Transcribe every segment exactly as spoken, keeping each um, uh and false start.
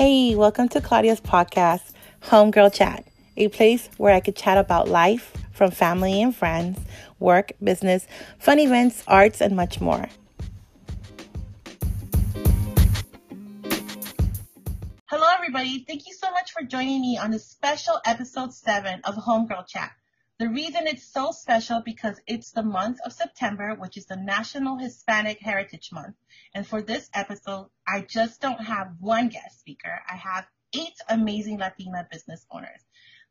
Hey, welcome to Claudia's podcast, Homegirl Chat, a place where I could chat about life from family and friends, work, business, fun events, arts, and much more. Hello, everybody. Thank you so much for joining me on this special episode seven of Homegirl Chat. The reason it's so special because it's the month of September, which is the National Hispanic Heritage Month. And for this episode, I just don't have one guest speaker. I have eight amazing Latina business owners.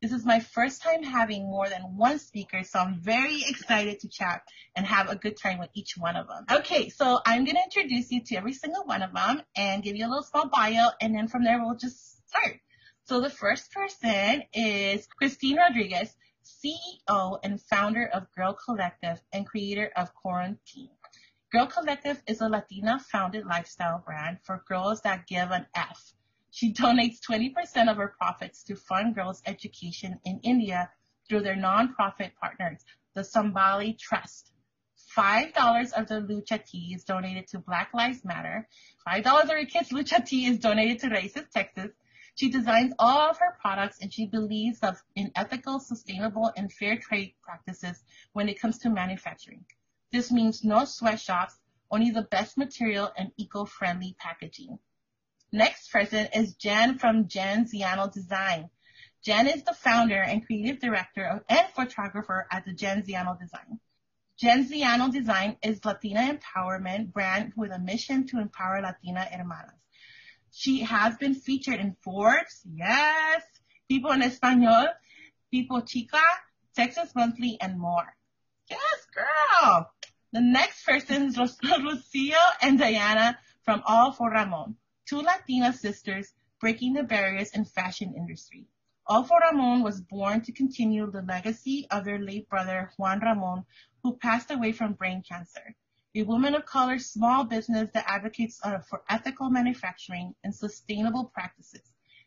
This is my first time having more than one speaker, so I'm very excited to chat and have a good time with each one of them. Okay, so I'm going to introduce you to every single one of them and give you a little small bio, and then from there we'll just start. So the first person is Christine Rodriguez, C E O and founder of Girl Collective and creator of Quarantine. Girl Collective is a Latina-founded lifestyle brand for girls that give an F. She donates twenty percent of her profits to fund girls' education in India through their nonprofit partners, the Sambali Trust. five dollars of the Lucha Tee is donated to Black Lives Matter. five dollars of her kids' Lucha Tee is donated to Raices, Texas. She designs all of her products, and she believes in ethical, sustainable, and fair trade practices when it comes to manufacturing. This means no sweatshops, only the best material and eco-friendly packaging. Next person is Jen from Jen Ziano Design. Jen is the founder and creative director of, and photographer at the Jen Ziano Design. Jen Ziano Design is Latina empowerment brand with a mission to empower Latina hermanas. She has been featured in Forbes, yes, People en Español, People Chica, Texas Monthly, and more. Yes, girl. The next person is Rocio and Diana from All for Ramon, two Latina sisters breaking the barriers in fashion industry. All for Ramon was born to continue the legacy of their late brother, Juan Ramon, who passed away from brain cancer. A woman of color small business that advocates uh, for ethical manufacturing and sustainable practices.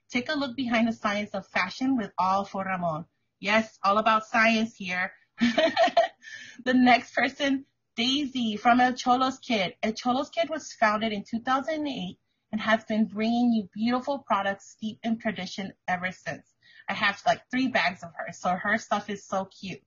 Take a look behind the science of fashion with All for Ramon. Yes, all about science here. The next person, Daisy from El Cholo's Kid. El Cholo's Kid was founded in two thousand eight and has been bringing you beautiful products steeped in tradition ever since. I have like three bags of her, so her stuff is so cute.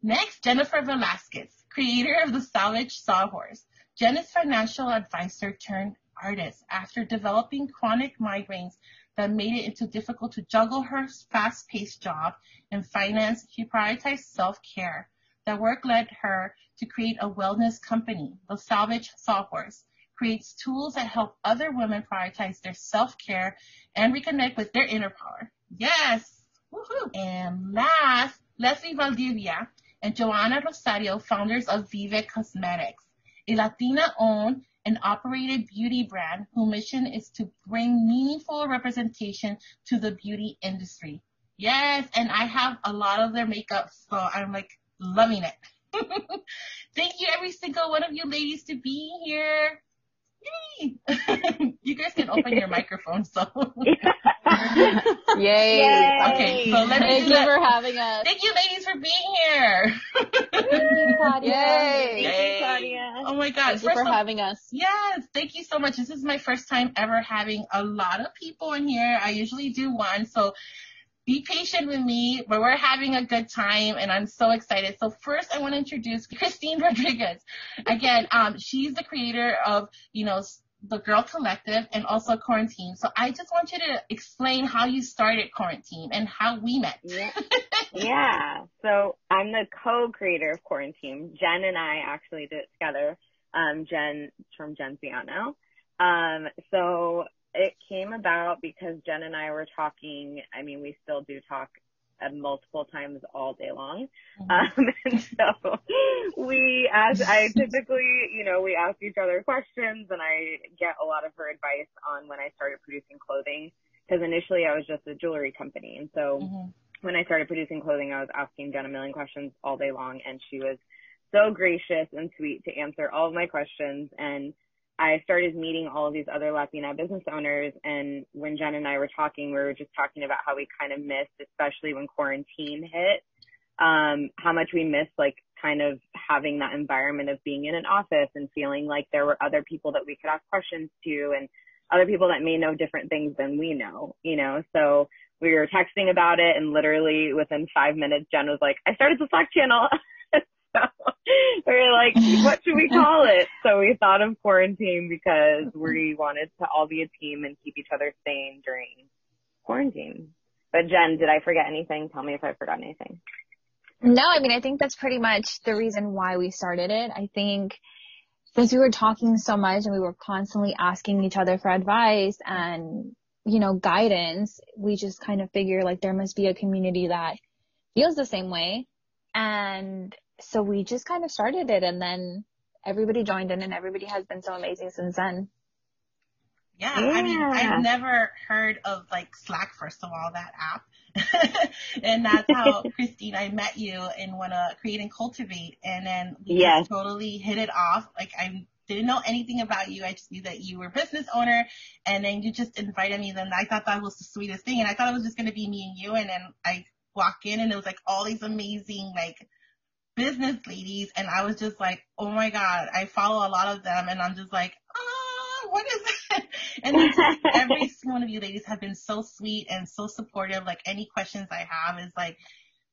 Next, Jennifer Velasquez, creator of The Salvage Sawhorse. Jen is financial advisor turned artist after developing chronic migraines that made it into difficult to juggle her fast-paced job and finance. She prioritized self-care. That work led her to create a wellness company. The Salvage Sawhorse creates tools that help other women prioritize their self-care and reconnect with their inner power. Yes! Woohoo! And last, Leslie Valdivia and Joanna Rosario, founders of Vive Cosmetics, a Latina-owned and operated beauty brand whose mission is to bring meaningful representation to the beauty industry. Yes, and I have a lot of their makeup, so I'm like loving it. Thank you, every single one of you ladies, to being here. Yay! You guys can open your microphone, so. Yay. Yay! Okay, so let Thank you that. for having us. Thank you, ladies, for being here. Thank you, Claudia. Yay. Thank Yay. you, Claudia. Oh my God! Thank you for so, having us. Yes, thank you so much. This is my first time ever having a lot of people in here. I usually do one, so be patient with me. But we're having a good time, and I'm so excited. So first, I want to introduce Christine Rodriguez. Again, um, she's the creator of, you know, the Girl Collective and also Quarantine. So I just want you to explain how you started Quarantine and how we met. Yeah. yeah. So I'm the co-creator of Quarantine. Jen and I actually did it together. Um, Jen from Jen Ziano. Um, so it came about because Jen and I were talking. I mean, we still do talk multiple times all day long. Mm-hmm. Um, and so we ask, I typically, you know, we ask each other questions, and I get a lot of her advice on when I started producing clothing, because initially I was just a jewelry company. And so mm-hmm. when I started producing clothing, I was asking Jen a million questions all day long, and she was so gracious and sweet to answer all of my questions. And I started meeting all of these other Latina business owners, and when Jen and I were talking, we were just talking about how we kind of missed, especially when quarantine hit, um, how much we missed, like, kind of having that environment of being in an office and feeling like there were other people that we could ask questions to and other people that may know different things than we know, you know? So we were texting about it, and literally within five minutes, Jen was like, I started the Slack channel. So we were like, what should we call it? So we thought of Quarantine because we wanted to all be a team and keep each other sane during quarantine. But Jen, did I forget anything? Tell me if I forgot anything. No, I mean, I think that's pretty much the reason why we started it. I think because we were talking so much and we were constantly asking each other for advice and, you know, guidance, we just kind of figured like there must be a community that feels the same way. And so we just kind of started it, and then everybody joined in, and everybody has been so amazing since then. Yeah, yeah. I mean, I've never heard of like Slack, first of all, that app. And that's how, Christine, I met you in one of Create and Cultivate, and then we yes. just totally hit it off. Like, I didn't know anything about you. I just knew that you were a business owner, and then you just invited me. Then I thought that was the sweetest thing, and I thought it was just going to be me and you. And then I walk in, and it was like all these amazing like business ladies, and I was just like, oh my God, I follow a lot of them, and I'm just like, oh, what is that? And just, every one of you ladies have been so sweet and so supportive. Like, any questions I have is like,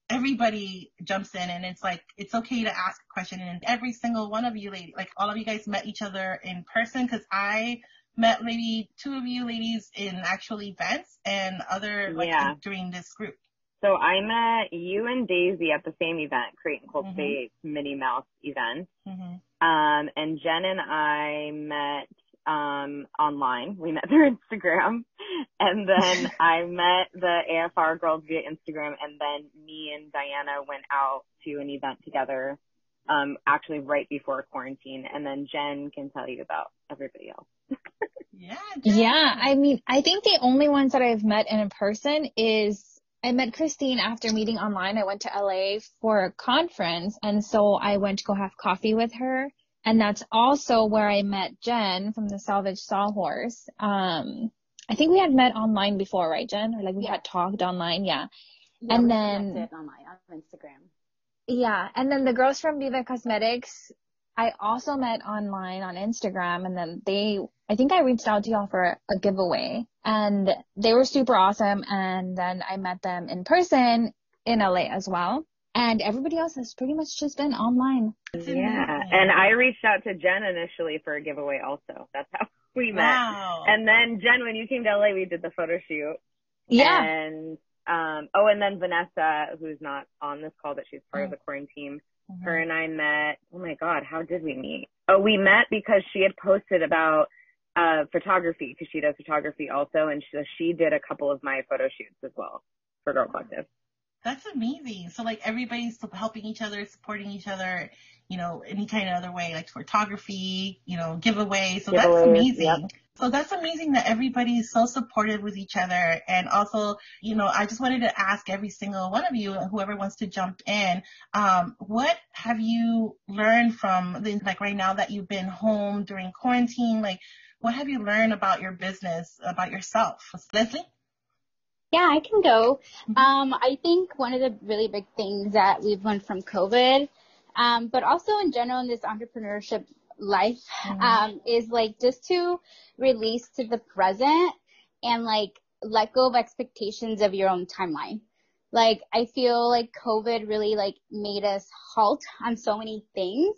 everybody jumps in, and it's like, it's okay to ask a question. And every single one of you ladies, like all of you guys met each other in person, because I met maybe two of you ladies in actual events and other like yeah. during this group. So I met you and Daisy at the same event, Create and Cultivate mm-hmm. Minnie Mouse event. Mm-hmm. Um, and Jen and I met um, online. We met through Instagram. And then I met the A F R girls via Instagram. And then me and Diana went out to an event together, um, actually right before quarantine. And then Jen can tell you about everybody else. Yeah. Jen. Yeah. I mean, I think the only ones that I've met in person is I met Christine after meeting online. I went to L A for a conference, and so I went to go have coffee with her, and that's also where I met Jen from The Salvage Sawhorse. Um, I think we had met online before, right, Jen? Or like we yeah. had talked online, yeah. yeah and we then connected online on Instagram. Yeah, and then the girls from Vive Cosmetics, I also met online on Instagram, and then they, I think I reached out to y'all for a giveaway, and they were super awesome. And then I met them in person in L A as well. And everybody else has pretty much just been online. Yeah. And I reached out to Jen initially for a giveaway also. That's how we met. Wow. And then Jen, when you came to L A, we did the photo shoot. Yeah. And, um, oh, and then Vanessa, who's not on this call, but she's part oh. of the quarantine. Mm-hmm. Her and I met, oh my God, how did we meet? Oh, we met because she had posted about uh photography, because she does photography also, and so she, she did a couple of my photo shoots as well for Girl Collective. That's amazing. So like everybody's helping each other, supporting each other, you know, any kind of other way, like photography, you know, giveaway. So giveaways, that's amazing. Yep. So that's amazing that everybody is so supportive with each other. And also, you know, I just wanted to ask every single one of you, whoever wants to jump in, um, what have you learned from the, like right now that you've been home during quarantine? Like, what have you learned about your business, about yourself? Leslie? Yeah, I can go. Um, I think one of the really big things that we've learned from COVID, um, but also in general in this entrepreneurship life, mm-hmm. um, is like just to release to the present and like let go of expectations of your own timeline. Like I feel like COVID really like made us halt on so many things,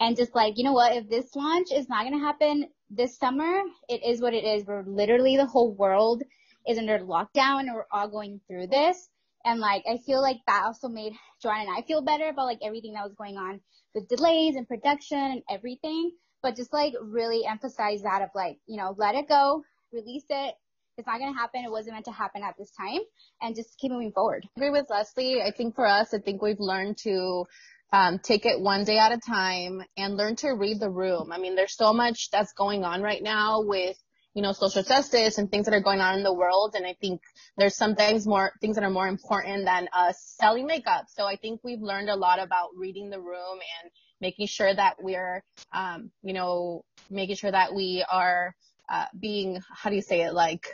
and just like, you know what, if this launch is not going to happen this summer, it is what it is. We're literally, the whole world is under lockdown, and we're all going through this. And like, I feel like that also made Joanna and I feel better about like everything that was going on with delays and production and everything. But just like really emphasize that of like, you know, let it go, release it. It's not going to happen. It wasn't meant to happen at this time, and just keep moving forward. I agree with Leslie. I think for us, I think we've learned to Um, take it one day at a time and learn to read the room. I mean, there's so much that's going on right now with, you know, social justice and things that are going on in the world. And I think there's sometimes more things that are more important than us selling makeup. So I think we've learned a lot about reading the room and making sure that we're, um, you know, making sure that we are uh, being, how do you say it, like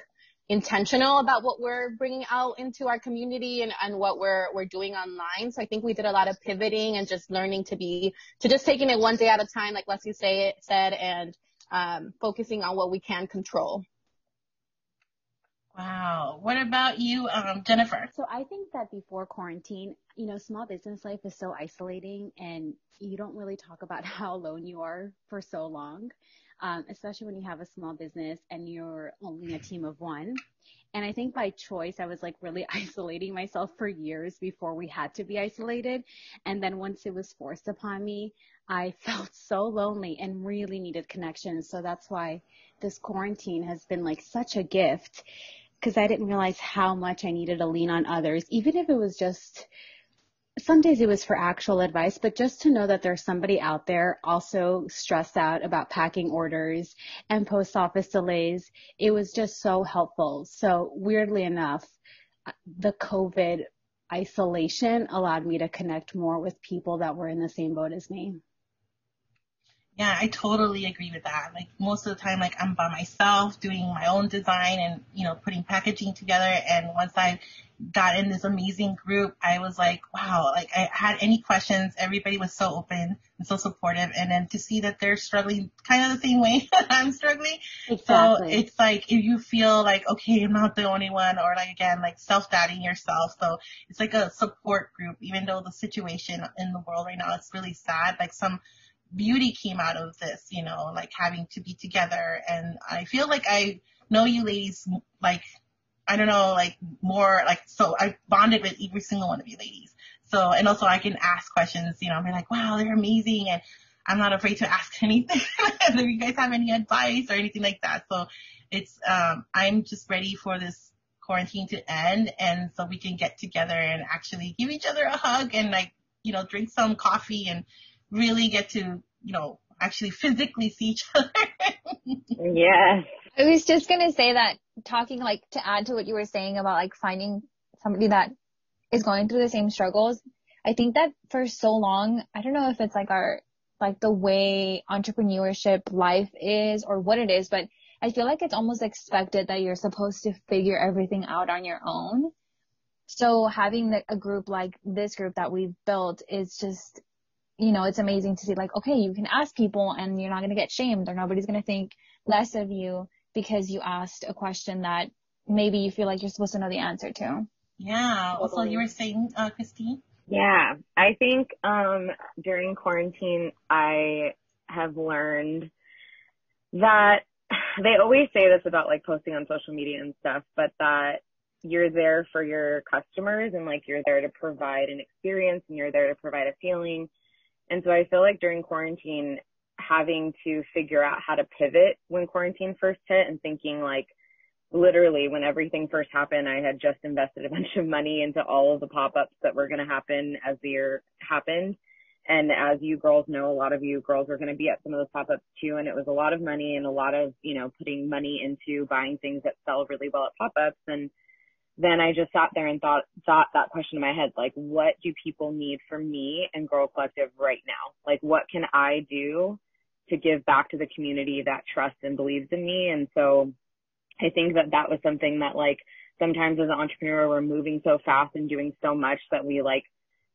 intentional about what we're bringing out into our community and, and what we're we're doing online. So I think we did a lot of pivoting and just learning to be, to just taking it one day at a time, like Leslie say it, said, and um, focusing on what we can control. Wow. What about you, um, Jennifer? So I think that before quarantine, you know, small business life is so isolating and you don't really talk about how alone you are for so long, um, especially when you have a small business and you're only a team of one. And I think by choice, I was like really isolating myself for years before we had to be isolated. And then once it was forced upon me, I felt so lonely and really needed connections. So that's why this quarantine has been like such a gift, because I didn't realize how much I needed to lean on others, even if it was just, some days it was for actual advice, but just to know that there's somebody out there also stressed out about packing orders and post office delays. It was just so helpful. So weirdly enough, the COVID isolation allowed me to connect more with people that were in the same boat as me. Yeah, I totally agree with that. Like most of the time, like I'm by myself doing my own design and, you know, putting packaging together. And once I got in this amazing group, I was like, wow, like I had any questions. Everybody was so open and so supportive. And then to see that they're struggling kind of the same way I'm struggling. Exactly. So it's like if you feel like, okay, I'm not the only one, or like, again, like self-doubting yourself. So it's like a support group, even though the situation in the world right now is really sad. Like some beauty came out of this, you know, like having to be together. And I feel like I know you ladies, like, I don't know, like more like, so I bonded with every single one of you ladies. So, and also I can ask questions, you know, I'm like, wow, they're amazing. And I'm not afraid to ask anything. If you guys have any advice or anything like that. So it's, um, I'm just ready for this quarantine to end. And so we can get together and actually give each other a hug and like, you know, drink some coffee and really get to, you know, actually physically see each other. Yes. I was just going to say that talking, like, to add to what you were saying about, like, finding somebody that is going through the same struggles, I think that for so long, I don't know if it's, like, our, like, the way entrepreneurship life is or what it is, but I feel like it's almost expected that you're supposed to figure everything out on your own. So having a group like this group that we've built is just, you know, it's amazing to see, like, okay, you can ask people and you're not going to get shamed or nobody's going to think less of you because you asked a question that maybe you feel like you're supposed to know the answer to. Yeah. Totally. So you were saying, uh, Christine? Yeah. I think um, during quarantine, I have learned that they always say this about, like, posting on social media and stuff, but that you're there for your customers and, like, you're there to provide an experience and you're there to provide a feeling. And so I feel like during quarantine, having to figure out how to pivot when quarantine first hit and thinking, like, literally when everything first happened, I had just invested a bunch of money into all of the pop-ups that were going to happen as the year happened. And as you girls know, a lot of you girls were going to be at some of those pop-ups too. And it was a lot of money and a lot of, you know, putting money into buying things that sell really well at pop-ups. And then I just sat there and thought, thought that question in my head, like, what do people need from me and Girl Collective right now? Like, what can I do to give back to the community that trusts and believes in me? And so I think that that was something that, like, sometimes as an entrepreneur, we're moving so fast and doing so much that we, like,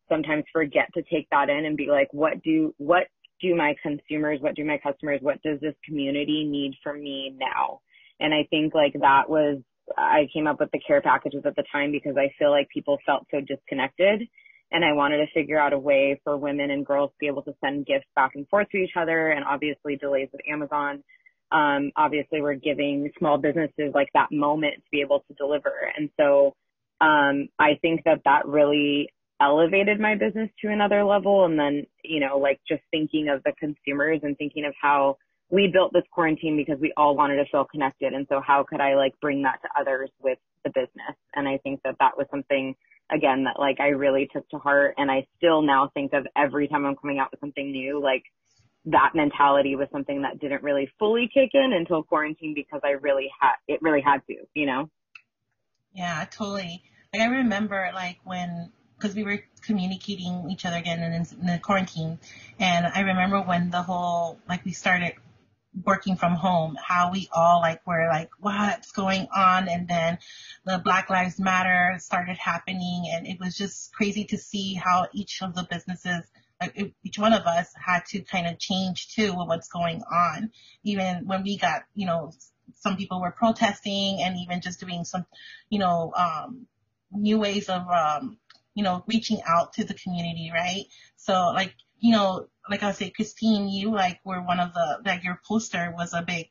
sometimes forget to take that in and be like, what do, what do my consumers, what do my customers, what does this community need from me now? And I think, like, that was, I came up with the care packages at the time because I feel like people felt so disconnected, and I wanted to figure out a way for women and girls to be able to send gifts back and forth to each other. And obviously delays with Amazon. Um, obviously we're giving small businesses, like, that moment to be able to deliver. And so um, I think that that really elevated my business to another level. And then, you know, like, just thinking of the consumers and thinking of how we built this quarantine because we all wanted to feel connected. And so how could I, like, bring that to others with the business? And I think that that was something, again, that, like, I really took to heart. And I still now think of every time I'm coming out with something new, like, that mentality was something that didn't really fully kick in until quarantine because I really had, it really had to, you know? Yeah, totally. Like, I remember, like, when, because we were communicating each other again in, in the quarantine. And I remember when the whole, like, we started working from home, how we all, like, were like, what's going on? And then the Black Lives Matter started happening, and it was just crazy to see how each of the businesses like each one of us had to kind of change too with what's going on. Even when we got, you know, some people were protesting and even just doing some, you know, um, new ways of, um, you know, reaching out to the community, right? So like, you know, like I say, Christine, you like were one of the, like your poster was a big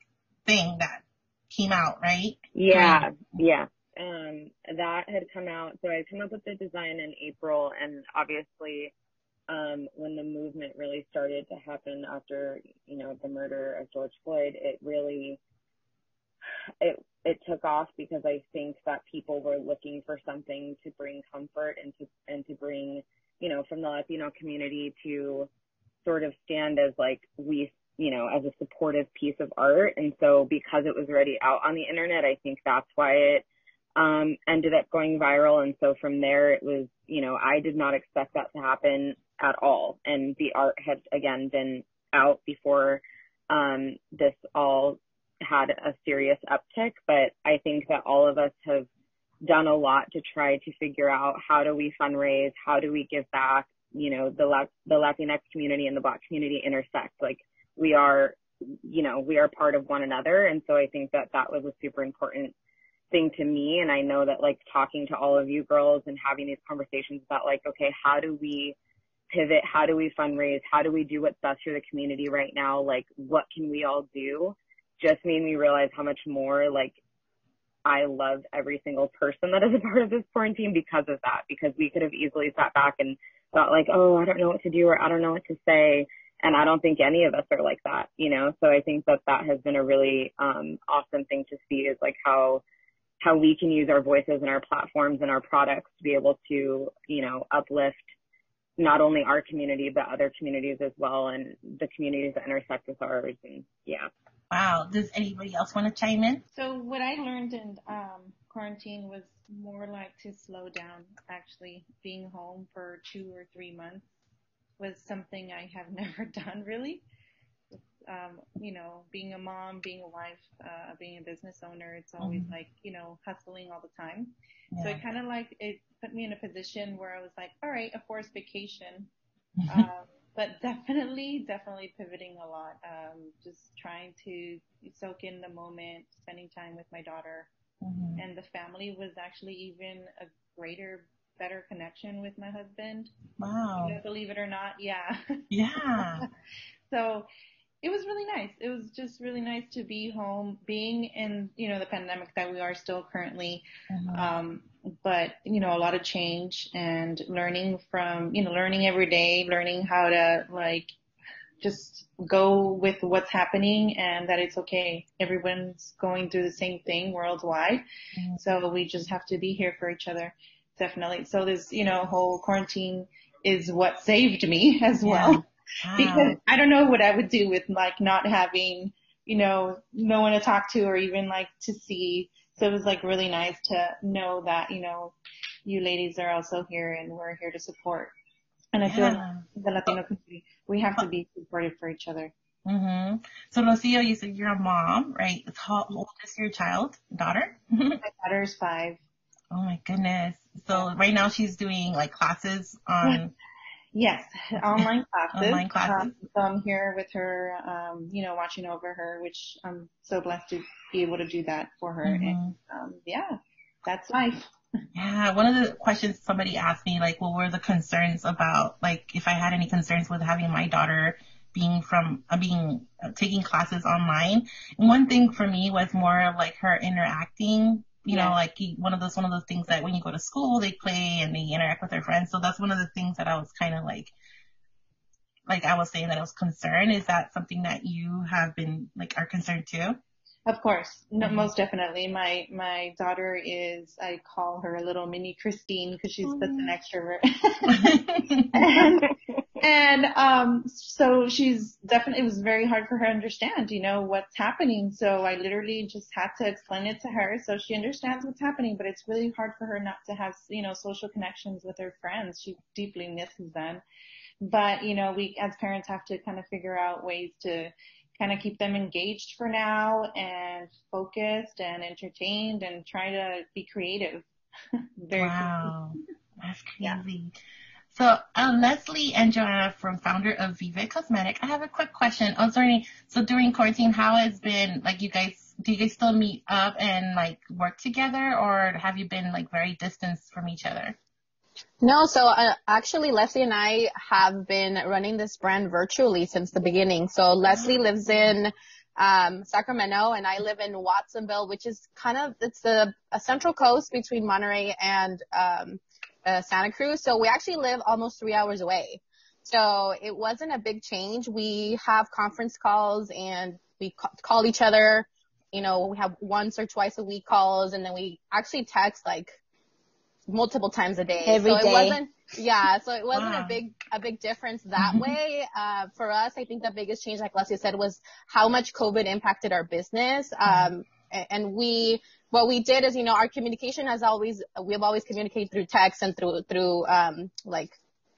thing that came out, right? Yeah, yeah. Um, that had come out. So I came up with the design in April, and obviously um, when the movement really started to happen after, you know, the murder of George Floyd, it really, it it took off because I think that people were looking for something to bring comfort and to, and to bring, you know, from the Latino community to sort of stand as like we, you know, as a supportive piece of art. And so because it was already out on the internet, I think that's why it um, ended up going viral. And so from there it was, you know, I did not expect that to happen at all. And the art had, again, been out before um, this all had a serious uptick, but I think that all of us have done a lot to try to figure out how do we fundraise, how do we give back, you know, the La- the Latinx community and the Black community intersect. Like we are, you know, we are part of one another. And so I think that that was a super important thing to me. And I know that like talking to all of you girls and having these conversations about like, okay, how do we pivot? How do we fundraise? How do we do what's best for the community right now? Like what can we all do? Just made me realize how much more like I love every single person that is a part of this quarantine because of that, because we could have easily sat back and thought like, oh, I don't know what to do or I don't know what to say. And I don't think any of us are like that, you know? So I think that that has been a really um, awesome thing to see is like how, how we can use our voices and our platforms and our products to be able to, you know, uplift not only our community, but other communities as well. And the communities that intersect with ours. And yeah. Wow. Does anybody else want to chime in? So what I learned in um, quarantine was more like to slow down. Actually, being home for two or three months was something I have never done really. Um, you know, being a mom, being a wife, uh, being a business owner, it's always mm-hmm. like, you know, hustling all the time. Yeah. So it kind of like, it put me in a position where I was like, all right, a forced vacation. Um, But definitely, definitely pivoting a lot. Um, just trying to soak in the moment, spending time with my daughter. Mm-hmm. And the family was actually even a greater, better connection with my husband. Wow. You know, believe it or not. Yeah. Yeah. So it was really nice. It was just really nice to be home, being in, you know, the pandemic that we are still currently, mm-hmm. um, but, you know, a lot of change and learning from, you know, learning every day, learning how to like just go with what's happening and that it's okay. Everyone's going through the same thing worldwide. Mm-hmm. So we just have to be here for each other. Definitely. So this, you know, whole quarantine is what saved me as well. Yeah. Wow. Because I don't know what I would do with like not having, you know, no one to talk to or even like to see. So it was like really nice to know that, you know, you ladies are also here and we're here to support. And I yeah. feel like the Latino community, we have to be supportive for each other. Mm-hmm. So Rocio, you said you're a mom, right? How old is your child, daughter? My daughter is five. Oh my goodness. So right now she's doing like classes on. Yes, online classes. Online classes. Um, so I'm here with her, um, you know, watching over her, which I'm so blessed to be able to do that for her. Mm-hmm. And um, yeah, that's life. Yeah, one of the questions somebody asked me, like, what were the concerns about, like, if I had any concerns with having my daughter being from uh, being uh, taking classes online. And one thing for me was more of like her interacting. You know, like one of those, one of those things that when you go to school, they play and they interact with their friends. So that's one of the things that I was kind of like, like I was saying that I was concerned. Is that something that you have been like are concerned too? Of course. No, most definitely. My, my daughter is, I call her a little mini Christine because she's such an extrovert. and, and, um, so she's definitely, it was very hard for her to understand, you know, what's happening. So I literally just had to explain it to her so she understands what's happening, but it's really hard for her not to have, you know, social connections with her friends. She deeply misses them. But, you know, we as parents have to kind of figure out ways to kind of keep them engaged for now and focused and entertained and try to be creative. Very wow. Creative. That's crazy. Yeah. So um, Leslie and Joanna from founder of Vive Cosmetics, I have a quick question. I was wondering, so during quarantine, how has been, like, you guys, do you guys still meet up and, like, work together, or have you been, like, very distanced from each other? No, so uh, actually Leslie and I have been running this brand virtually since the beginning. So Leslie lives in um Sacramento and I live in Watsonville, which is kind of, it's the a central coast between Monterey and um uh, Santa Cruz. So we actually live almost three hours away. So it wasn't a big change. We have conference calls and we ca- call each other. You know, we have once or twice a week calls, and then we actually text like multiple times a day. Every so day. It wasn't, yeah, so it wasn't wow. a big, a big difference that way. Uh, for us, I think the biggest change, like Leslie said, was how much COVID impacted our business. Um, and we, what we did is, you know, our communication has always, we've always communicated through text and through, through, um, like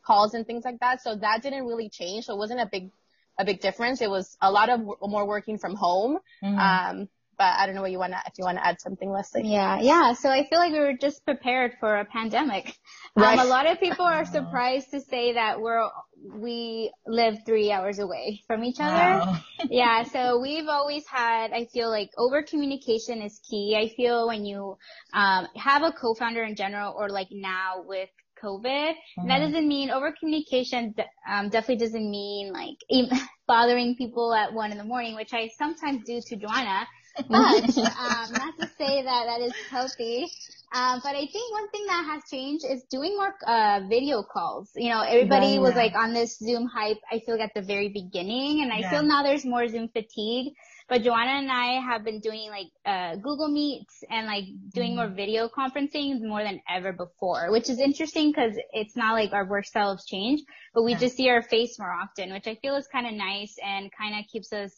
calls and things like that. So that didn't really change. So it wasn't a big, a big difference. It was a lot of w- more working from home. Mm-hmm. Um, But I don't know what you want to, if you want to add something, Leslie. Yeah, yeah. So I feel like we were just prepared for a pandemic. Right. Um, a lot of people are surprised to say that we're, we live three hours away from each other. Wow. Yeah. So we've always had, I feel like over communication is key. I feel when you, um, have a co-founder in general, or like now with COVID, mm-hmm. and that doesn't mean over communication, um, definitely doesn't mean like bothering people at one in the morning, which I sometimes do to Joanna. But, um, not to say that that is healthy. Um, but I think one thing that has changed is doing more, uh, video calls. You know, everybody yeah. was like on this Zoom hype, I feel like at the very beginning. And I yeah. feel now there's more Zoom fatigue. But Joanna and I have been doing like, uh, Google Meets and like doing mm. more video conferencing more than ever before, which is interesting because it's not like our worst selves change, but we yeah. just see our face more often, which I feel is kind of nice and kind of keeps us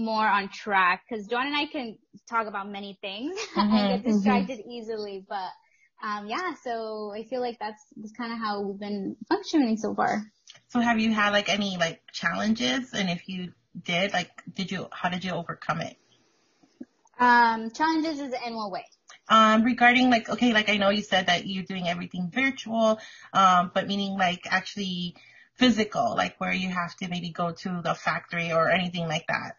more on track, because John and I can talk about many things. Mm-hmm, I get distracted mm-hmm. easily, but um yeah, so I feel like that's, that's kind of how we've been functioning so far. So have you had like any like challenges, and if you did, like did you how did you overcome it? Um challenges is in what way? Um regarding like, okay, like I know you said that you're doing everything virtual, um but meaning like actually physical, like where you have to maybe go to the factory or anything like that.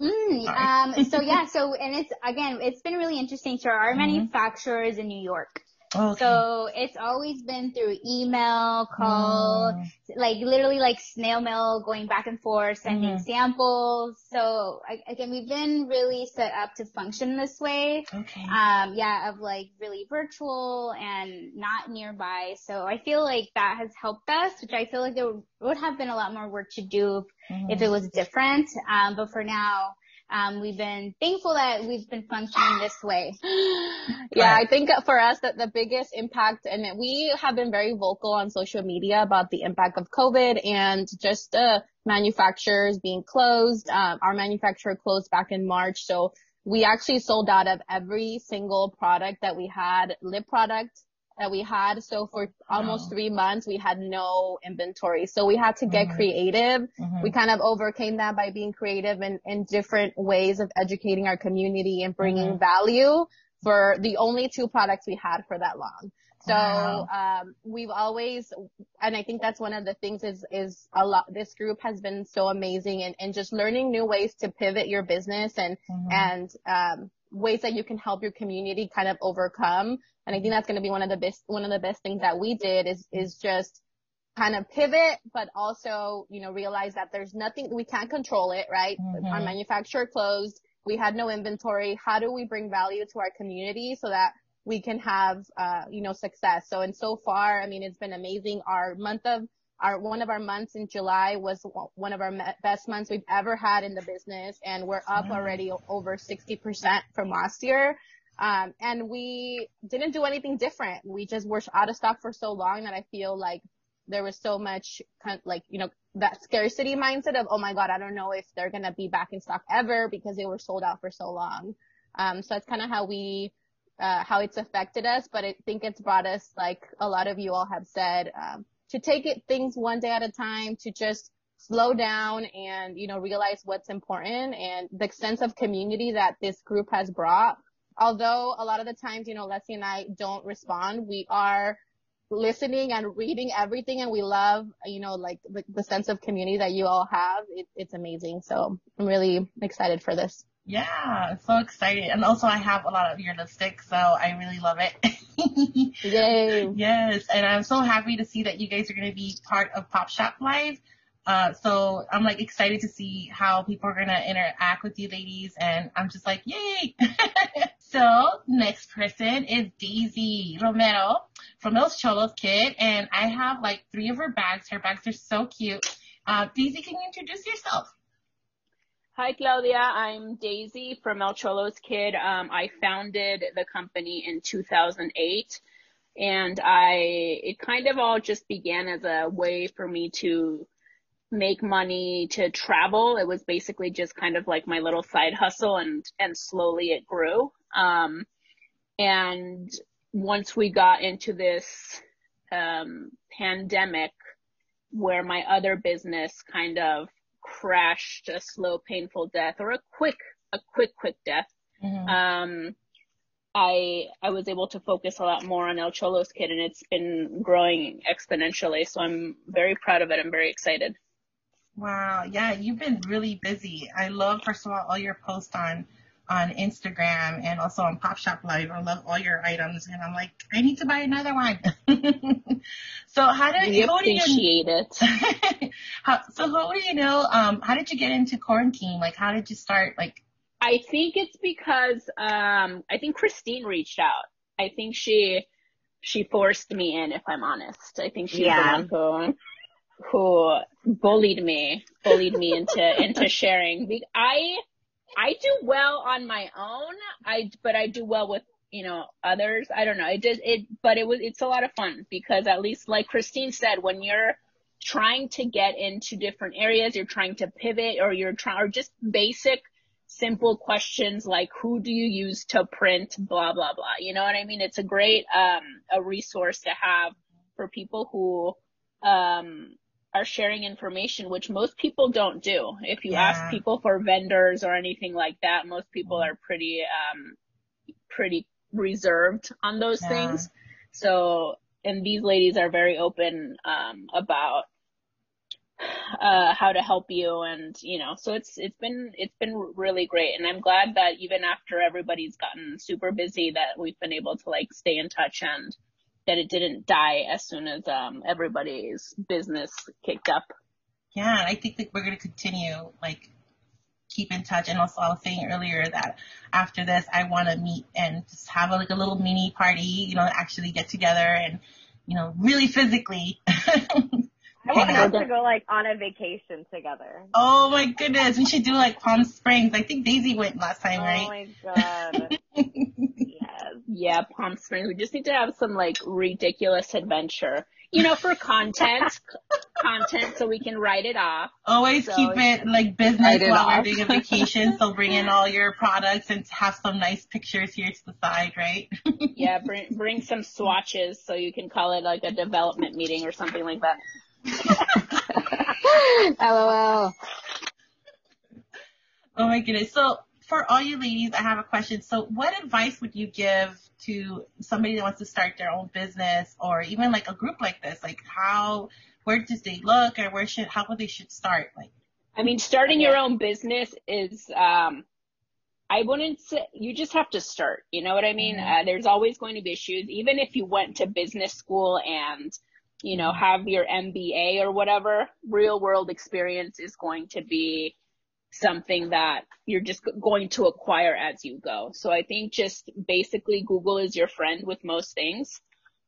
Mm, um, so yeah, so, and it's, again, it's been really interesting. So our mm-hmm. manufacturer is in New York. Oh, okay. So it's always been through email, call, mm. like literally like snail mail going back and forth, sending mm-hmm. samples. So again, we've been really set up to function this way. Okay. Um, yeah, of like really virtual and not nearby. So I feel like that has helped us, which I feel like there would have been a lot more work to do mm-hmm. if it was different. Um, but for now, Um, we've been thankful that we've been functioning this way. Yeah, I think for us that the biggest impact, and we have been very vocal on social media about the impact of COVID and just the manufacturers being closed. Um, our manufacturer closed back in March, so we actually sold out of every single product that we had, lip product that we had. So for almost wow. three months, we had no inventory. So we had to get mm-hmm. creative. Mm-hmm. We kind of overcame that by being creative and in, in different ways of educating our community and bringing mm-hmm. value for the only two products we had for that long. So, wow. um, we've always, and I think that's one of the things is, is a lot, this group has been so amazing, and, and just learning new ways to pivot your business and, mm-hmm. and, um, ways that you can help your community kind of overcome. And I think that's going to be one of the best, one of the best things that we did is, is just kind of pivot, but also, you know, realize that there's nothing, we can't control it, right? Mm-hmm. Our manufacturer closed. We had no inventory. How do we bring value to our community so that we can have, uh, you know, success? So, and so far, I mean, it's been amazing. Our month of Our, one of our months in July was one of our me- best months we've ever had in the business, and we're up wow. already over sixty percent from last year. Um, and we didn't do anything different. We just were out of stock for so long that I feel like there was so much kind of like, you know, that scarcity mindset of, oh my God, I don't know if they're going to be back in stock ever because they were sold out for so long. Um, so that's kind of how we, uh, how it's affected us, but I think it's brought us, like a lot of you all have said, um, to take it things one day at a time, to just slow down and, you know, realize what's important, and the sense of community that this group has brought. Although a lot of the times, you know, Leslie and I don't respond, we are listening and reading everything. And we love, you know, like the, the sense of community that you all have. It, it's amazing. So I'm really excited for this. Yeah, so excited. And also I have a lot of your lipstick, so I really love it. Yay. Yes, and I'm so happy to see that you guys are going to be part of Pop Shop Live. Uh, so I'm, like, excited to see how people are going to interact with you ladies, and I'm just like, yay. So next person is Daisy Romero from El Cholo's Kid, and I have, like, three of her bags. Her bags are so cute. Uh, Daisy, can you introduce yourself? Hi, Claudia. I'm Daisy from El Cholo's Kid. Um, I founded the company in two thousand eight, and I it kind of all just began as a way for me to make money to travel. It was basically just kind of like my little side hustle, and, and slowly it grew. Um, and once we got into this um, pandemic where my other business kind of crashed a slow, painful death, or a quick, a quick, quick death. Mm-hmm. Um, I I was able to focus a lot more on El Cholo's Kid, and it's been growing exponentially. So I'm very proud of it. I'm very excited. Wow. Yeah, you've been really busy. I love, first of all, all your posts on, on Instagram and also on Pop Shop Live. I love all your items, and I'm like, I need to buy another one. So how did you appreciate you, it? How, so how do you know? Um, how did you get into quarantine? Like, how did you start? Like, I think it's because um, I think Christine reached out. I think she she forced me in. If I'm honest, I think she's yeah. the one who who bullied me, bullied me into into sharing. I. I do well on my own, I, but I do well with, you know, others. I don't know. It just, it, but it was, it's a lot of fun because at least like Christine said, when you're trying to get into different areas, you're trying to pivot, or you're trying, or just basic, simple questions like who do you use to print, blah, blah, blah. You know what I mean? It's a great, um, a resource to have for people who, um, are sharing information, which most people don't do. If you yeah. ask people for vendors or anything like that, most people are pretty, um, pretty reserved on those yeah. things. So, and these ladies are very open, um, about, uh, how to help you. And, you know, so it's, it's been, it's been really great. And I'm glad that even after everybody's gotten super busy, that we've been able to like stay in touch, and that it didn't die as soon as um, everybody's business kicked up. Yeah, I think that we're going to continue, like, keep in touch. And also I was saying earlier that after this, I want to meet and just have a, like a little mini party, you know, actually get together and, you know, really physically. I want us to go, like, on a vacation together. Oh, my goodness. We should do, like, Palm Springs. I think Daisy went last time, right? Oh, my God. Yeah, Palm Springs. We just need to have some like ridiculous adventure, you know, for content, content, so we can write it off. Always so keep it like business while we're doing a vacation. So bring in all your products and have some nice pictures here to the side, right? Yeah, bring bring some swatches so you can call it like a development meeting or something like that. LOL. Oh my goodness. So. For all you ladies, I have a question. So what advice would you give to somebody that wants to start their own business, or even like a group like this? Like how, where does they look, or where should, how would they should start? Like, I mean, starting your own business is, um, I wouldn't say, you just have to start. You know what I mean? Mm-hmm. Uh, there's always going to be issues. Even if you went to business school and, you know, have your M B A or whatever, real world experience is going to be something that you're just going to acquire as you go. So I think just basically Google is your friend with most things,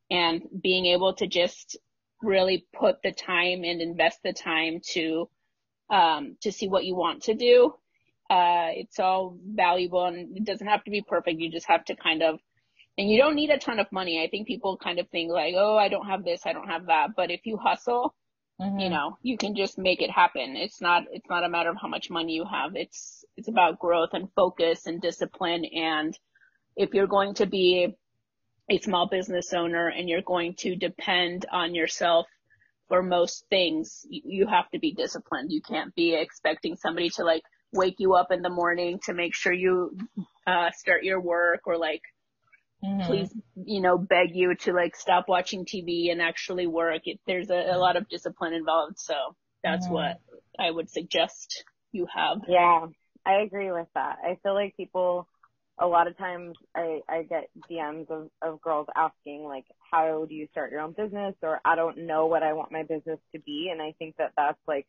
and being able to just really put the time and invest the time to, um, to see what you want to do. Uh, it's all valuable, and it doesn't have to be perfect. You just have to kind of, and you don't need a ton of money. I think people kind of think like, oh, I don't have this, I don't have that. But if you hustle, you know, you can just make it happen. It's not, it's not a matter of how much money you have. It's, it's about growth and focus and discipline. And if you're going to be a small business owner and you're going to depend on yourself for most things, you, you have to be disciplined. You can't be expecting somebody to like wake you up in the morning to make sure you, uh, start your work, or like, Mm-hmm. Please, you know, beg you to like stop watching T V and actually work. It, there's a, a lot of discipline involved. So that's mm-hmm. what I would suggest you have. Yeah, I agree with that. I feel like people, a lot of times I, I get D Ms of, of girls asking like, how do you start your own business? Or I don't know what I want my business to be. And I think that that's like,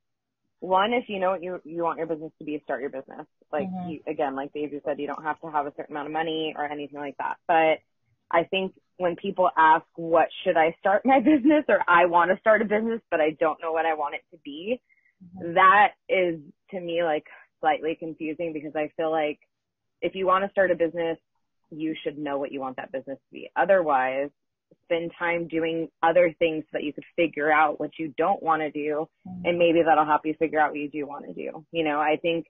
one, if you know what you, you want your business to be, start your business. Like, mm-hmm. you, again, like Deja said, you don't have to have a certain amount of money or anything like that. But I think when people ask, what should I start my business? Or I want to start a business, but I don't know what I want it to be. Mm-hmm. That is, to me, like slightly confusing, because I feel like if you want to start a business, you should know what you want that business to be. Otherwise, spend time doing other things so that you could figure out what you don't want to do. Mm-hmm. And maybe that'll help you figure out what you do want to do. You know, I think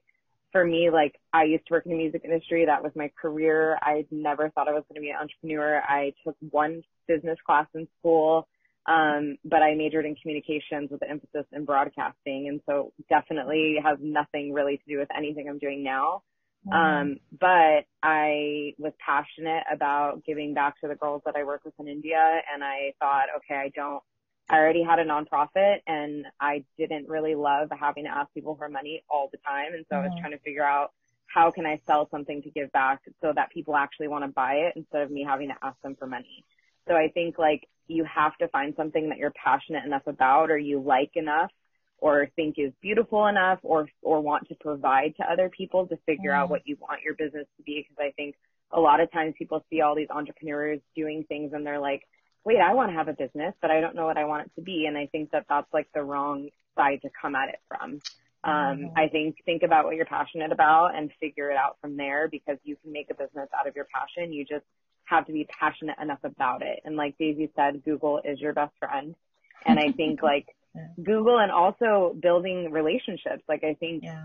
for me, like I used to work in the music industry. That was my career. I never thought I was going to be an entrepreneur. I took one business class in school, um, but I majored in communications with an emphasis in broadcasting. And so definitely has nothing really to do with anything I'm doing now. Um, but I was passionate about giving back to the girls that I work with in India. And I thought, okay, I don't, I already had a nonprofit and I didn't really love having to ask people for money all the time. And so mm-hmm. I was trying to figure out how can I sell something to give back so that people actually want to buy it instead of me having to ask them for money. So I think like you have to find something that you're passionate enough about or you like enough, or think is beautiful enough, or or want to provide to other people to figure mm-hmm. out what you want your business to be. Because I think a lot of times people see all these entrepreneurs doing things and they're like, wait, I want to have a business, but I don't know what I want it to be. And I think that that's like the wrong side to come at it from. Mm-hmm. Um, I think think about what you're passionate about and figure it out from there, because you can make a business out of your passion. You just have to be passionate enough about it. And like Daisy said, Google is your best friend. And I think like, Google and also building relationships. Like I think yeah.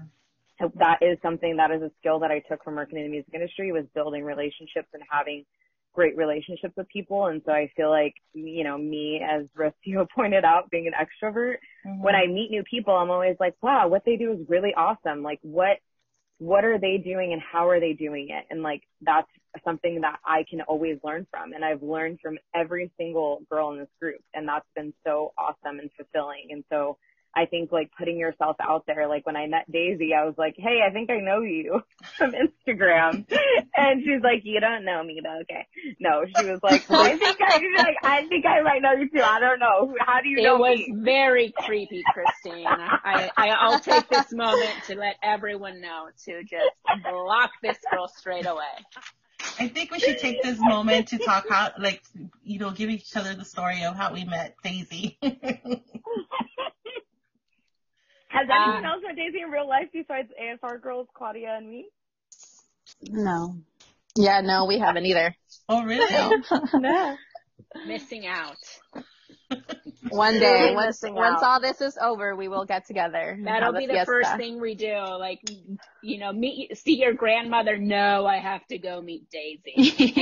that is something that is a skill that I took from working in the music industry, was building relationships and having great relationships with people. And so I feel like, you know, me, as Rocio pointed out, being an extrovert, mm-hmm. when I meet new people, I'm always like, wow, what they do is really awesome. Like what, what are they doing and how are they doing it? And like, that's something that I can always learn from. And I've learned from every single girl in this group. And that's been so awesome and fulfilling. And so I think like putting yourself out there, like when I met Daisy, I was like, hey, I think I know you from Instagram. And she's like, you don't know me, but okay. No, she was like, well, I think I, like, I think I might know you too. I don't know. How do you know me? It was very creepy, Christine. I, I, I'll take this moment to let everyone know to just block this girl straight away. I think we should take this moment to talk how, like, you know, give each other the story of how we met Daisy. Has anyone um, else met Daisy in real life besides A S R girls, Claudia and me? No. Yeah, no, we haven't either. Oh, really? No. No. Missing out. One day, once, once all this is over, we will get together. That'll be the first thing we do. Like, you know, meet, see your grandmother. No, I have to go meet Daisy.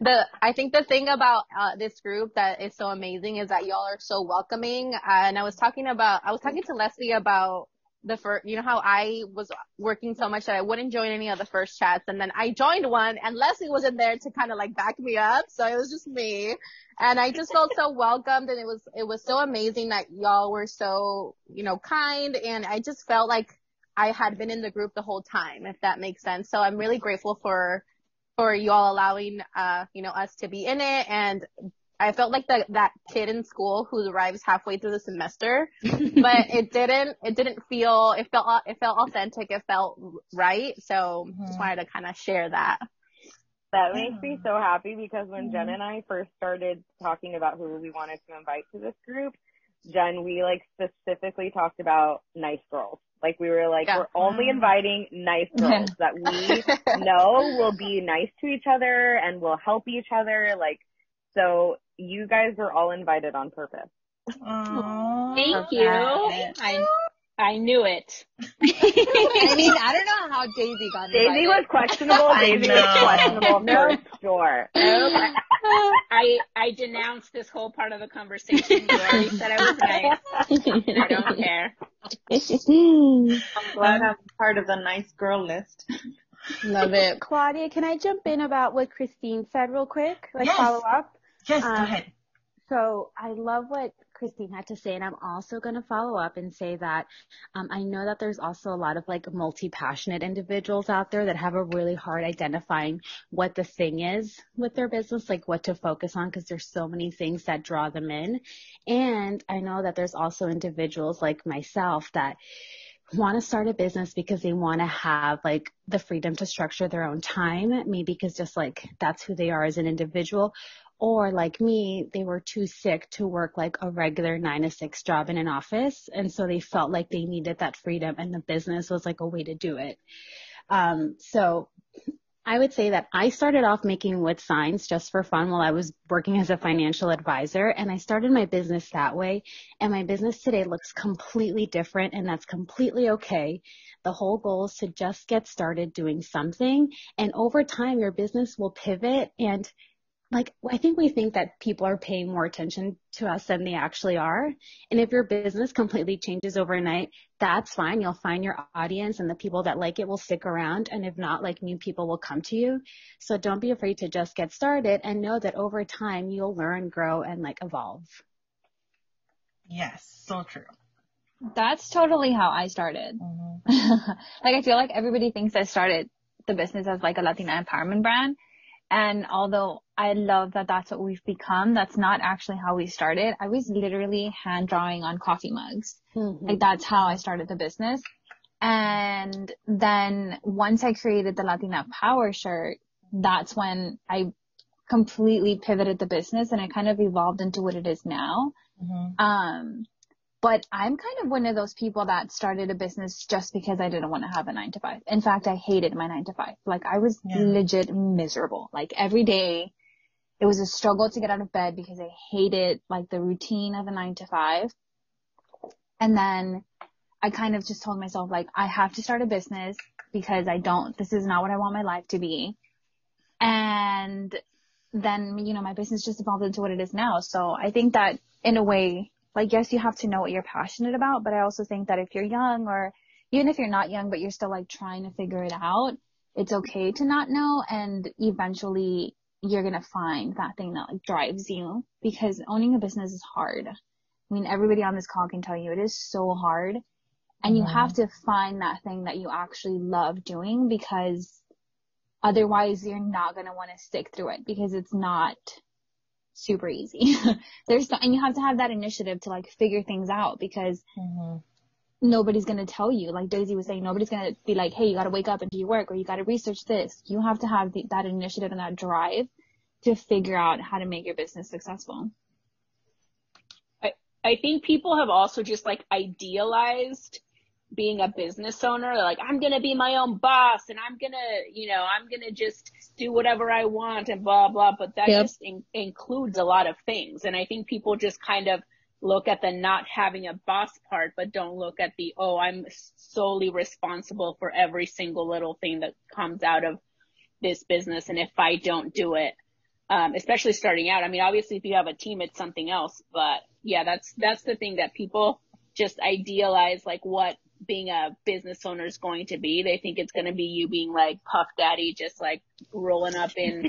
the, I think the thing about uh, this group that is so amazing is that y'all are so welcoming. Uh, and I was talking about, I was talking to Leslie about the first, you know, how I was working so much that I wouldn't join any of the first chats. And then I joined one and Leslie wasn't there to kind of like back me up. So it was just me. And I just felt so welcomed. And it was, it was so amazing that y'all were so, you know, kind. And I just felt like I had been in the group the whole time, if that makes sense. So I'm really grateful for, for y'all allowing, uh, you know, us to be in it. And I felt like the, that kid in school who arrives halfway through the semester, but it didn't, it didn't feel, it felt, it felt authentic. It felt right. So mm-hmm. just wanted to kind of share that. That makes me so happy, because when mm-hmm. Jen and I first started talking about who we wanted to invite to this group, Jen, we like specifically talked about nice girls. Like we were like, yeah. we're only inviting nice girls that we know will be nice to each other and will help each other. Like, so you guys were all invited on purpose. Aww, thank you. I I knew it. I mean, I don't know how Daisy got invited. Daisy was questionable. Daisy was questionable. No, sure. Okay. I I denounced this whole part of the conversation. You already said I was nice. I don't care. I'm glad I'm part of the nice girl list. Love it. Claudia, can I jump in about what Christine said real quick? Like yes. follow up? Yes, um, go ahead. So I love what Christine had to say, and I'm also going to follow up and say that um, I know that there's also a lot of like multi-passionate individuals out there that have a really hard identifying what the thing is with their business, like what to focus on, because there's so many things that draw them in. And I know that there's also individuals like myself that want to start a business because they want to have like the freedom to structure their own time, maybe because just like that's who they are as an individual. Or like me, they were too sick to work like a regular nine to six job in an office. And so they felt like they needed that freedom, and the business was like a way to do it. Um, so I would say that I started off making wood signs just for fun while I was working as a financial advisor. And I started my business that way. And my business today looks completely different, and that's completely okay. The whole goal is to just get started doing something. And over time, your business will pivot. And like, I think we think that people are paying more attention to us than they actually are. And if your business completely changes overnight, that's fine. You'll find your audience, and the people that like it will stick around. And if not, like, new people will come to you. So don't be afraid to just get started, and know that over time you'll learn, grow, and like evolve. Yes, so true. That's totally how I started. Mm-hmm. Like, I feel like everybody thinks I started the business as like a Latina empowerment brand. And although I love that that's what we've become, that's not actually how we started. I was literally hand drawing on coffee mugs. Mm-hmm. Like, that's how I started the business. And then once I created the Latina Power Shirt, that's when I completely pivoted the business, and it kind of evolved into what it is now. Mm-hmm. Um, but I'm kind of one of those people that started a business just because I didn't want to have a nine to five. In fact, I hated my nine to five. Like, I was yeah. legit miserable. Like, every day it was a struggle to get out of bed because I hated like the routine of a nine to five. And then I kind of just told myself, like, I have to start a business because I don't, this is not what I want my life to be. And then, you know, my business just evolved into what it is now. So I think that in a way, like, yes, you have to know what you're passionate about, but I also think that if you're young, or even if you're not young, but you're still like trying to figure it out, it's okay to not know. And eventually you're going to find that thing that like drives you, because owning a business is hard. I mean, everybody on this call can tell you it is so hard, and you yeah. have to find that thing that you actually love doing, because otherwise you're not going to want to stick through it, because it's not super easy. There's so, and you have to have that initiative to like figure things out, because mm-hmm. nobody's going to tell you, like Daisy was saying, nobody's going to be like, hey, you got to wake up and do your work, or you got to research this. You have to have the, that initiative and that drive to figure out how to make your business successful. I, I think people have also just like idealized being a business owner. Like, I'm going to be my own boss, and I'm going to, you know, I'm going to just do whatever I want and blah, blah. But that yep. just in- includes a lot of things. And I think people just kind of look at the not having a boss part, but don't look at the, oh, I'm solely responsible for every single little thing that comes out of this business. And if I don't do it, um, especially starting out, I mean, obviously if you have a team, it's something else. But yeah, that's, that's the thing that people just idealize, like what being a business owner is going to be. They think it's going to be you being like Puff Daddy, just like rolling up in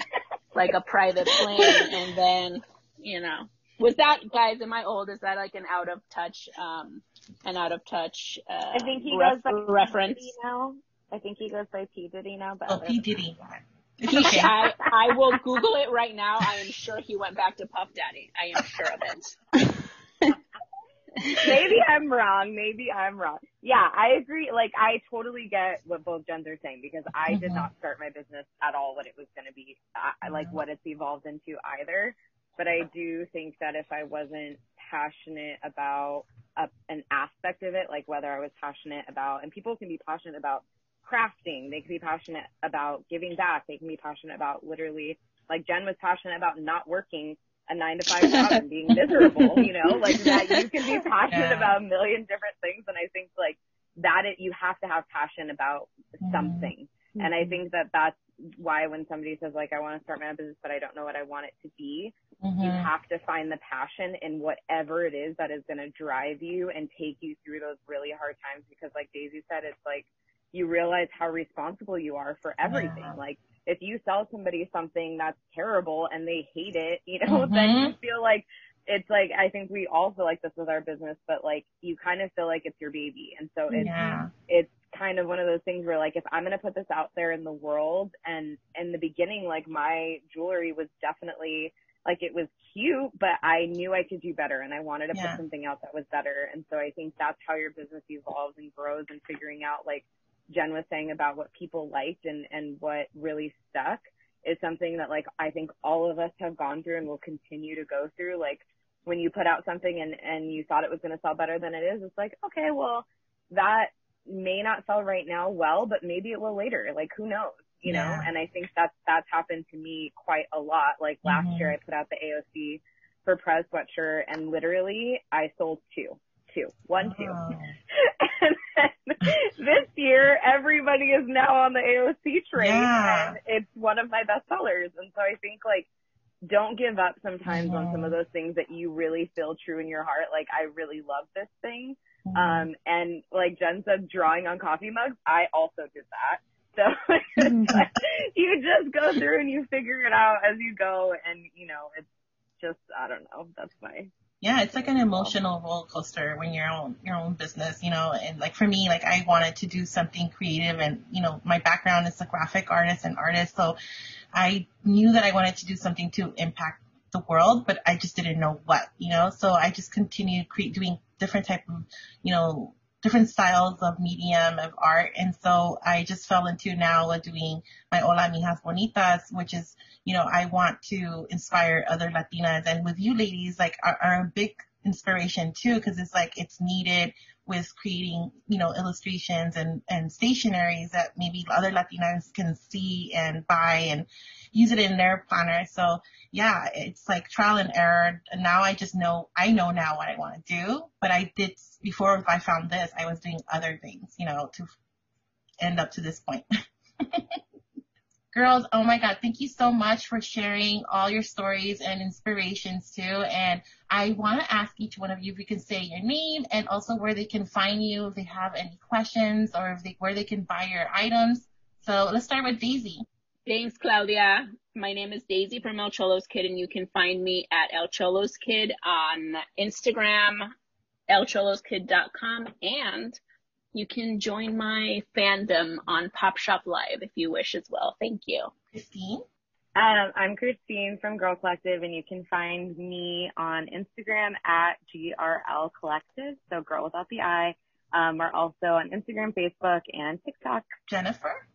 like a private plane. And then, you know, was that, guys, am I old? Is that like an out of touch, um, an out of touch, uh, I think he ref- goes by reference? P. Diddy now. I think he goes by P. Diddy now, but oh, P. Diddy. Okay. I, I will Google it right now. I am sure he went back to Puff Daddy. I am sure of it. Maybe I'm wrong. Maybe I'm wrong. Yeah, I agree. Like, I totally get what both Jens are saying, because I mm-hmm. did not start my business at all what it was going to be, uh, like what it's evolved into either. But I do think that if I wasn't passionate about a, an aspect of it, like whether I was passionate about, and people can be passionate about crafting, they can be passionate about giving back, they can be passionate about literally, like Jen was passionate about not working a nine to five job and being miserable, you know, like that you can be passionate yeah. about a million different things. And I think like that it, you have to have passion about mm-hmm. something. Mm-hmm. And I think that that's why when somebody says like, I want to start my own business, but I don't know what I want it to be, mm-hmm. you have to find the passion in whatever it is that is going to drive you and take you through those really hard times. Because like Daisy said, it's like, you realize how responsible you are for everything. Yeah. Like, if you sell somebody something that's terrible and they hate it, you know, mm-hmm. then you feel like it's like, I think we all feel like this with our business, but like you kind of feel like it's your baby. And so it's, yeah. it's kind of one of those things where like, if I'm going to put this out there in the world, and in the beginning, like my jewelry was definitely like, it was cute, but I knew I could do better and I wanted to yeah. put something out that was better. And so I think that's how your business evolves and grows, and figuring out, like Jen was saying, about what people liked and, and what really stuck is something that, like, I think all of us have gone through and will continue to go through. Like, when you put out something and, and you thought it was going to sell better than it is, it's like, okay, well, that may not sell right now well, but maybe it will later. Like, who knows, you yeah. know? And I think that's, that's happened to me quite a lot. Like, last mm-hmm. year I put out the A O C for Prez sweatshirt, and literally I sold two. Two. One, two. Oh. And then this year, everybody is now on the A O C train, yeah. and it's one of my best sellers. And so I think, like, don't give up sometimes mm-hmm. on some of those things that you really feel true in your heart. Like, I really love this thing. Mm-hmm. Um, and like Jen said, drawing on coffee mugs, I also did that. So like, you just go through and you figure it out as you go. And, you know, it's just, I don't know. That's my... Yeah, it's like an emotional roller coaster when you're on your own business, you know. And like for me, like I wanted to do something creative, and you know, my background is a graphic artist and artist, so I knew that I wanted to do something to impact the world, but I just didn't know what, you know. So I just continued create, doing different type of, you know, different styles of medium of art, and so I just fell into now doing my Hola Mijas Bonitas, which is, you know, I want to inspire other Latinas, and with you ladies, like, are, are a big inspiration too, because it's like it's needed with creating, you know, illustrations and and stationaries that maybe other Latinas can see and buy and use it in their planner. So yeah, it's like trial and error. And now I just know, I know now what I want to do, but I did before I found this, I was doing other things, you know, to end up to this point. Girls, oh my God, thank you so much for sharing all your stories and inspirations too. And I want to ask each one of you if you can say your name and also where they can find you, if they have any questions, or if they, where they can buy your items. So let's start with Daisy. Thanks, Claudia. My name is Daisy from El Cholo's Kid, and you can find me at El Cholo's Kid on Instagram, el cholos kid dot com, and you can join my fandom on Pop Shop Live if you wish as well. Thank you. Christine? Um, I'm Christine from Girl Collective, and you can find me on Instagram at G R L Collective, so girl without the I. Um, we're also on Instagram, Facebook, and TikTok. Jennifer?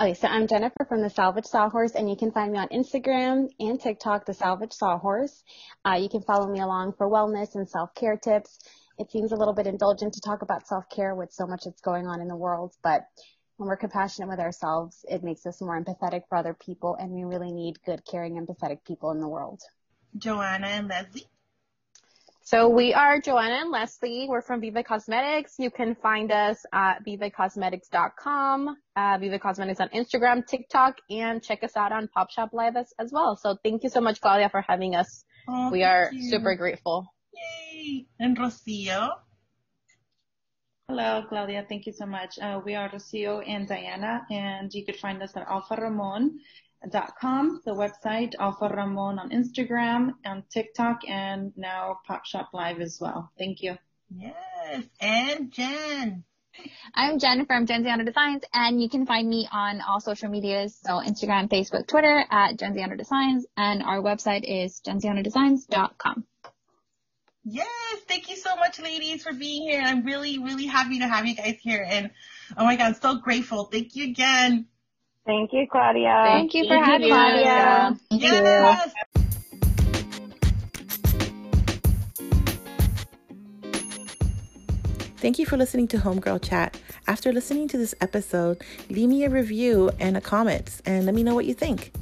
Okay, so I'm Jennifer from The Salvage Sawhorse, and you can find me on Instagram and TikTok, The Salvage Sawhorse. Uh, you can follow me along for wellness and self-care tips. It seems a little bit indulgent to talk about self-care with so much that's going on in the world, but when we're compassionate with ourselves, it makes us more empathetic for other people, and we really need good, caring, empathetic people in the world. Joanna and Leslie. So we are Joanna and Leslie. We're from Vive Cosmetics. You can find us at vive cosmetics dot com, uh, Vive Cosmetics on Instagram, TikTok, and check us out on Pop Shop Live as, as well. So thank you so much, Claudia, for having us. Oh, we are you. super grateful. Yay. And Rocio. Hello, Claudia. Thank you so much. Uh, we are Rocio and Diana, and you could find us at alfa ramon dot com, the website, Alfa Ramon on Instagram, on TikTok, and now Pop Shop Live as well. Thank you. Yes. And Jen. I'm Jen from Jen Ziano Designs, and you can find me on all social medias, so Instagram, Facebook, Twitter, at Jen Ziano Designs, and our website is jen ziano designs dot com. Yes, thank you so much, ladies, for being here. I'm really, really happy to have you guys here, and oh my God, I'm so grateful. Thank you again. Thank you, Claudia. Thank you for having me, Claudia. Thank you. Yes. Thank you for listening to Homegirl Chat. After listening to this episode, leave me a review and a comment and let me know what you think.